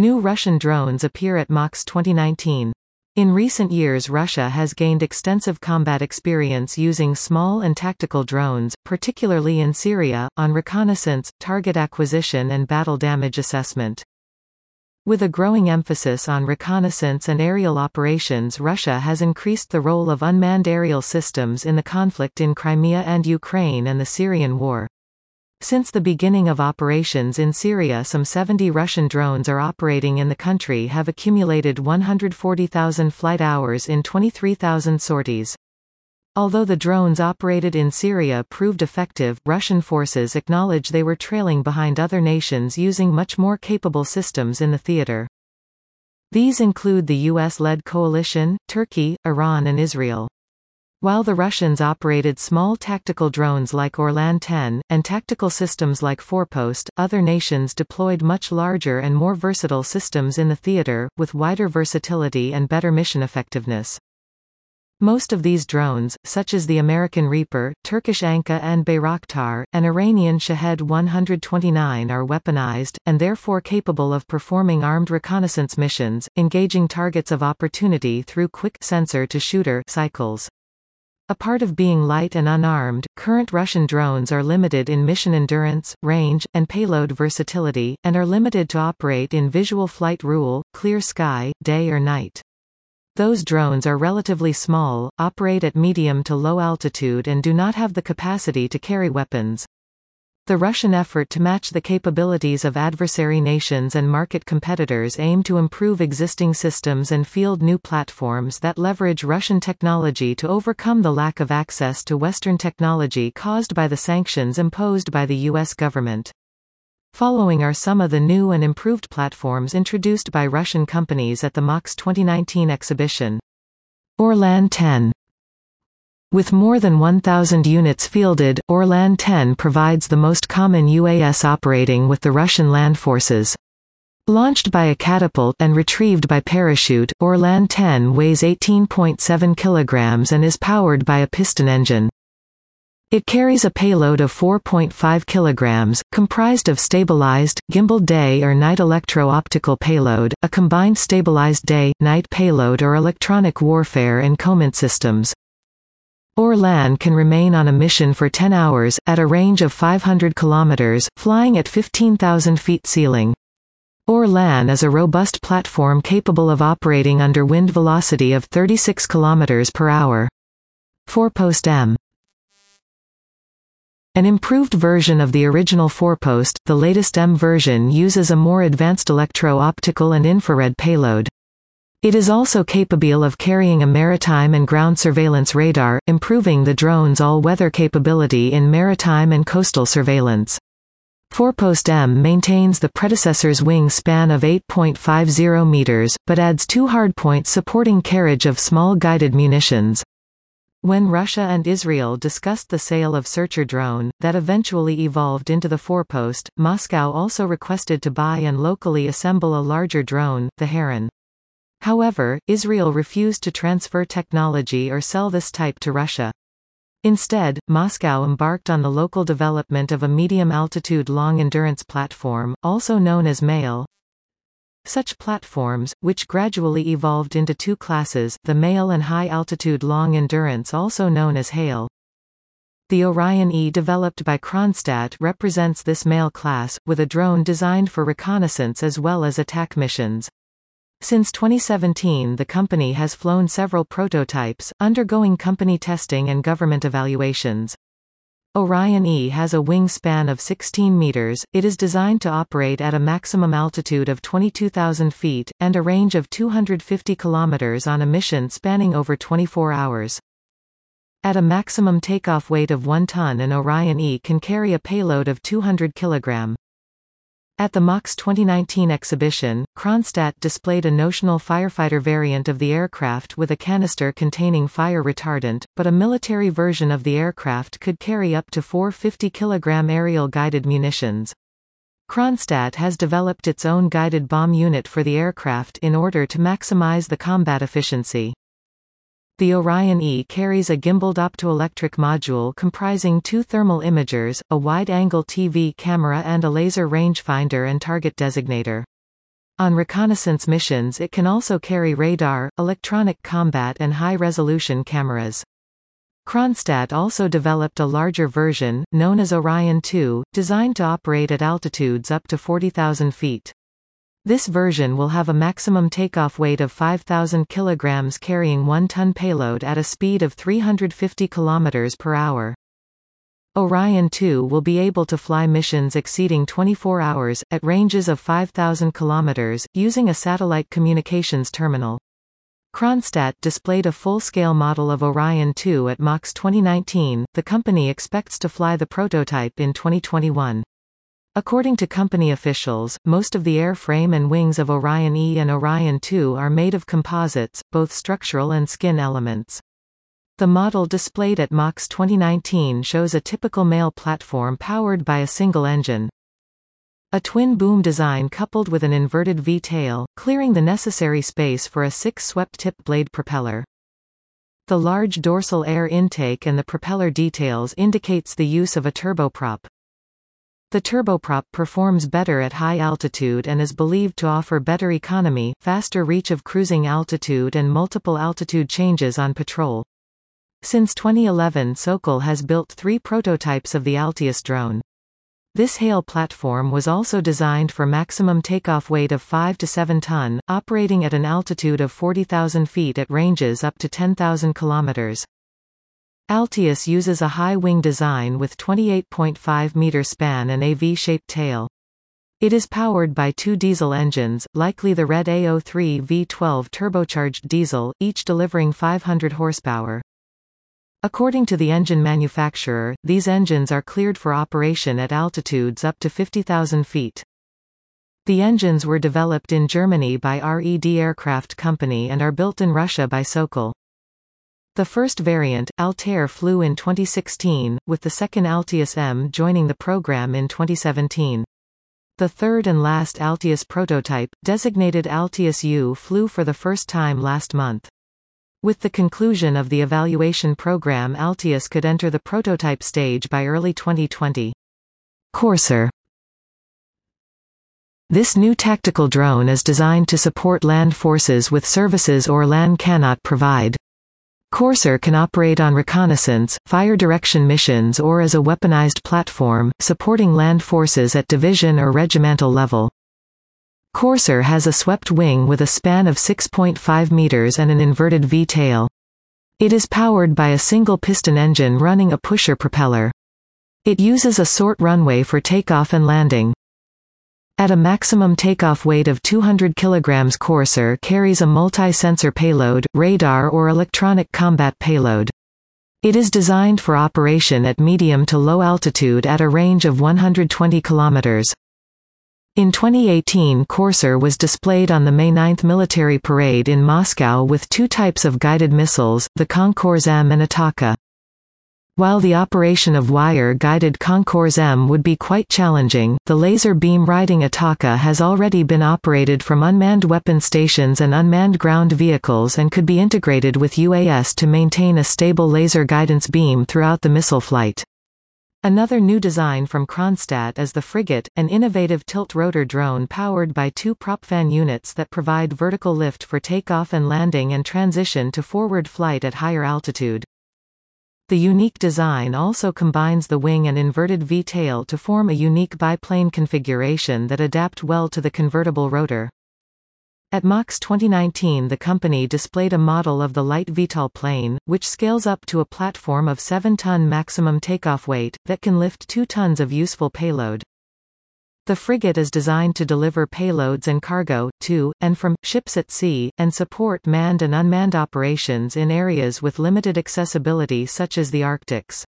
New Russian drones appear at MAKS 2019. In recent years, Russia has gained extensive combat experience using small and tactical drones, particularly in Syria, on reconnaissance, target acquisition and battle damage assessment. With a growing emphasis on reconnaissance and aerial operations, Russia has increased the role of unmanned aerial systems in the conflict in Crimea and Ukraine and the Syrian war. Since the beginning of operations in Syria, some 70 Russian drones are operating in the country have accumulated 140,000 flight hours in 23,000 sorties. Although the drones operated in Syria proved effective, Russian forces acknowledge they were trailing behind other nations using much more capable systems in the theater. These include the US-led coalition, Turkey, Iran and Israel. While the Russians operated small tactical drones like Orlan-10, and tactical systems like Forpost, other nations deployed much larger and more versatile systems in the theater, with wider versatility and better mission effectiveness. Most of these drones, such as the American Reaper, Turkish Anka and Bayraktar, and Iranian Shahed-129 are weaponized, and therefore capable of performing armed reconnaissance missions, engaging targets of opportunity through quick sensor-to-shooter cycles. A part of being light and unarmed, current Russian drones are limited in mission endurance, range, and payload versatility, and are limited to operate in visual flight rule, clear sky, day or night. Those drones are relatively small, operate at medium to low altitude and do not have the capacity to carry weapons. The Russian effort to match the capabilities of adversary nations and market competitors aim to improve existing systems and field new platforms that leverage Russian technology to overcome the lack of access to Western technology caused by the sanctions imposed by the U.S. government. Following are some of the new and improved platforms introduced by Russian companies at the MAKS 2019 exhibition. Orlan-10. With more than 1,000 units fielded, Orlan-10 provides the most common UAS operating with the Russian land forces. Launched by a catapult and retrieved by parachute, Orlan-10 weighs 18.7 kilograms and is powered by a piston engine. It carries a payload of 4.5 kilograms, comprised of stabilized, gimbaled day or night electro-optical payload, a combined stabilized day-night payload or electronic warfare and command systems. Orlan can remain on a mission for 10 hours, at a range of 500 kilometers, flying at 15,000 feet ceiling. Orlan is a robust platform capable of operating under wind velocity of 36 kilometers per hour. Forpost M. An improved version of the original Forpost, the latest M version uses a more advanced electro-optical and infrared payload. It is also capable of carrying a maritime and ground surveillance radar, improving the drone's all-weather capability in maritime and coastal surveillance. Forpost M maintains the predecessor's wing span of 8.50 meters, but adds two hardpoints supporting carriage of small guided munitions. When Russia and Israel discussed the sale of Searcher drone, that eventually evolved into the Forpost, Moscow also requested to buy and locally assemble a larger drone, the Heron. However, Israel refused to transfer technology or sell this type to Russia. Instead, Moscow embarked on the local development of a medium-altitude long-endurance platform, also known as MALE. Such platforms, which gradually evolved into two classes, the MALE and high-altitude long-endurance also known as HALE. The Orion E developed by Kronstadt represents this MALE class, with a drone designed for reconnaissance as well as attack missions. Since 2017 the company has flown several prototypes, undergoing company testing and government evaluations. Orion E has a wingspan of 16 meters, it is designed to operate at a maximum altitude of 22,000 feet, and a range of 250 kilometers on a mission spanning over 24 hours. At a maximum takeoff weight of 1 ton an Orion E can carry a payload of 200 kilograms. At the MAKS 2019 exhibition, Kronstadt displayed a notional firefighter variant of the aircraft with a canister containing fire retardant, but a military version of the aircraft could carry up to 450 kg aerial guided munitions. Kronstadt has developed its own guided bomb unit for the aircraft in order to maximize the combat efficiency. The Orion E carries a gimbaled optoelectric module comprising two thermal imagers, a wide-angle TV camera and a laser rangefinder and target designator. On reconnaissance missions it can also carry radar, electronic combat and high-resolution cameras. Kronstadt also developed a larger version, known as Orion 2, designed to operate at altitudes up to 40,000 feet. This version will have a maximum takeoff weight of 5,000 kg carrying 1-ton payload at a speed of 350 km per hour. Orion 2 will be able to fly missions exceeding 24 hours, at ranges of 5,000 km, using a satellite communications terminal. Kronstadt displayed a full-scale model of Orion 2 at MAKS 2019, the company expects to fly the prototype in 2021. According to company officials, most of the airframe and wings of Orion E and Orion 2 are made of composites, both structural and skin elements. The model displayed at MAKS 2019 shows a typical MALE platform powered by a single engine. A twin-boom design coupled with an inverted V-tail, clearing the necessary space for a 6-swept-tip blade propeller. The large dorsal air intake and the propeller details indicates the use of a turboprop. The turboprop performs better at high altitude and is believed to offer better economy, faster reach of cruising altitude and multiple altitude changes on patrol. Since 2011 Sokol has built 3 prototypes of the Altius drone. This HALE platform was also designed for maximum takeoff weight of 5 to 7 ton, operating at an altitude of 40,000 feet at ranges up to 10,000 kilometers. Altius uses a high-wing design with 28.5-meter span and a V-shaped tail. It is powered by 2 diesel engines, likely the Red AO3 V12 turbocharged diesel, each delivering 500 horsepower. According to the engine manufacturer, these engines are cleared for operation at altitudes up to 50,000 feet. The engines were developed in Germany by RED Aircraft Company and are built in Russia by Sokol. The first variant, Altair, flew in 2016, with the second Altius M joining the program in 2017. The third and last Altius prototype, designated Altius U, flew for the first time last month. With the conclusion of the evaluation program, Altius could enter the prototype stage by early 2020. Corsair. This new tactical drone is designed to support land forces with services Orlan cannot provide. Corsair can operate on reconnaissance, fire direction missions or as a weaponized platform, supporting land forces at division or regimental level. Corsair has a swept wing with a span of 6.5 meters and an inverted V-tail. It is powered by a single piston engine running a pusher propeller. It uses a sort runway for takeoff and landing. At a maximum takeoff weight of 200 kg, Corsair carries a multi-sensor payload, radar or electronic combat payload. It is designed for operation at medium to low altitude at a range of 120 km. In 2018 Corsair was displayed on the May 9 military parade in Moscow with 2 types of guided missiles, the Concours M and Ataka. While the operation of wire-guided Concours M would be quite challenging, the laser beam-riding Ataka has already been operated from unmanned weapon stations and unmanned ground vehicles and could be integrated with UAS to maintain a stable laser guidance beam throughout the missile flight. Another new design from Kronstadt is the Frigate, an innovative tilt-rotor drone powered by 2 prop-fan units that provide vertical lift for takeoff and landing and transition to forward flight at higher altitude. The unique design also combines the wing and inverted V-tail to form a unique biplane configuration that adapt well to the convertible rotor. At MAKS 2019 the company displayed a model of the light VTOL plane, which scales up to a platform of 7-ton maximum takeoff weight, that can lift 2 tons of useful payload. The Frigate is designed to deliver payloads and cargo, to, and from, ships at sea, and support manned and unmanned operations in areas with limited accessibility such as the Arctics.